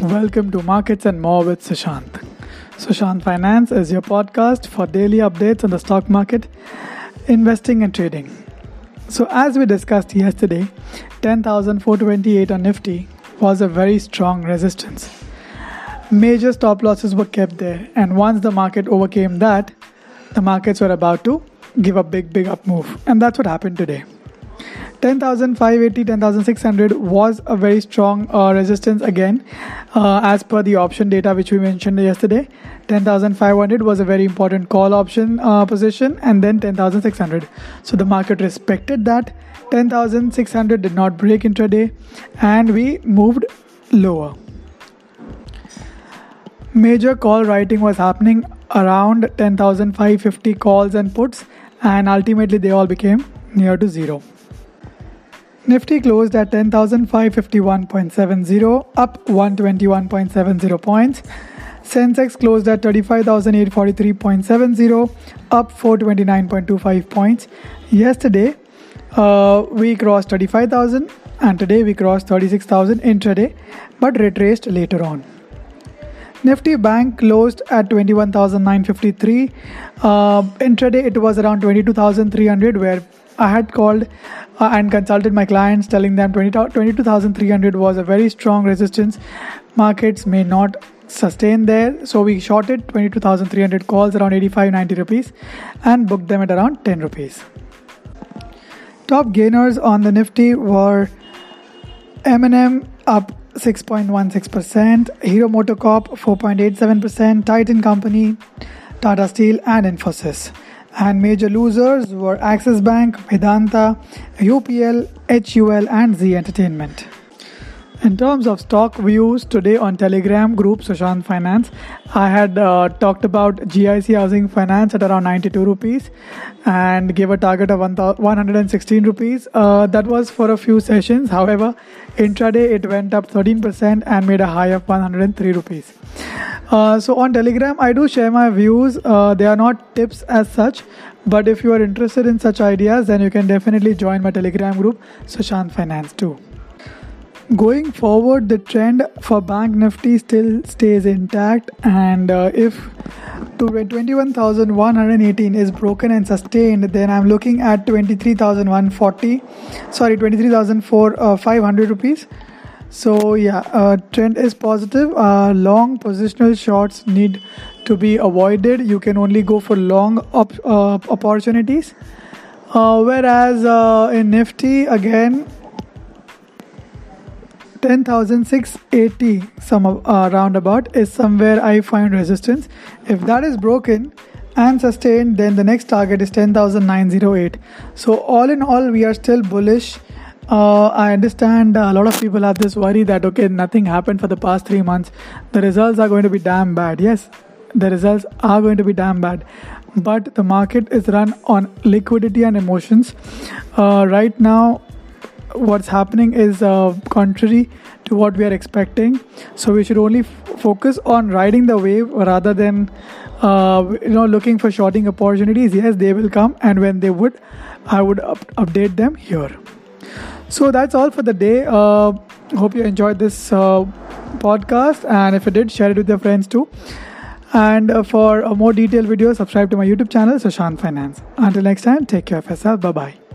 Welcome to Markets and More with Sushant. Sushant Finance is your podcast for daily updates on the stock market, investing and trading. So as we discussed yesterday, 10,428 on Nifty was a very strong resistance. Major stop losses were kept there, and once the market overcame that, the markets were about to give a big up move, and that's what happened today. 10,580, 10,600 was a very strong resistance again as per the option data which we mentioned yesterday. 10,500 was a very important call option position, and then 10,600. So the market respected that. 10,600 did not break intraday and we moved lower. Major call writing was happening around 10,550 calls and puts, and ultimately they all became near to zero. Nifty closed at 10,551.70, up 121.70 points. Sensex closed at 35,843.70, up 429.25 points. Yesterday, we crossed 35,000, and today we crossed 36,000 intraday, but retraced later on. Nifty Bank closed at 21,953. Intraday, it was around 22,300, where I had called and consulted my clients, telling them 22,300 was a very strong resistance. Markets may not sustain there. So we shorted 22,300 calls around 85-90 rupees and booked them at around 10 rupees. Top gainers on the Nifty were M&M up 6.16%, Hero Motorcorp 4.87%, Titan Company, Tata Steel and Infosys. And major losers were Axis Bank, Vedanta, UPL, HUL and Z Entertainment. In terms of stock views, today on Telegram group Sushant Finance, I had talked about GIC Housing Finance at around 92 rupees and gave a target of 116 rupees. That was for a few sessions. However, intraday it went up 13% and made a high of 103 rupees. So on Telegram, I do share my views. They are not tips as such, but if you are interested in such ideas, then you can definitely join my Telegram group Sushant Finance too. Going forward, the trend for Bank Nifty still stays intact, and if 21,118 is broken and sustained, then I'm looking at 23,500 rupees. So yeah, trend is positive. Long positional shorts need to be avoided. You can only go for long opportunities, whereas in Nifty again, 10,680 roundabout is somewhere I find resistance. If that is broken and sustained, then the next target is 10,908. So all in all, we are still bullish. I understand a lot of people have this worry that okay, nothing happened for the past 3 months, the results are going to be damn bad. Yes, the results are going to be damn bad, but the market is run on liquidity and emotions. Right now what's happening is contrary to what we are expecting, so we should only focus on riding the wave rather than looking for shorting opportunities. Yes, they will come, and when they would, I would update them here. So that's all for the day. Hope you enjoyed this podcast, and if you did, share it with your friends too. And for a more detailed video, subscribe to my YouTube channel Sushant Finance. Until next time, take care of yourself. Bye bye.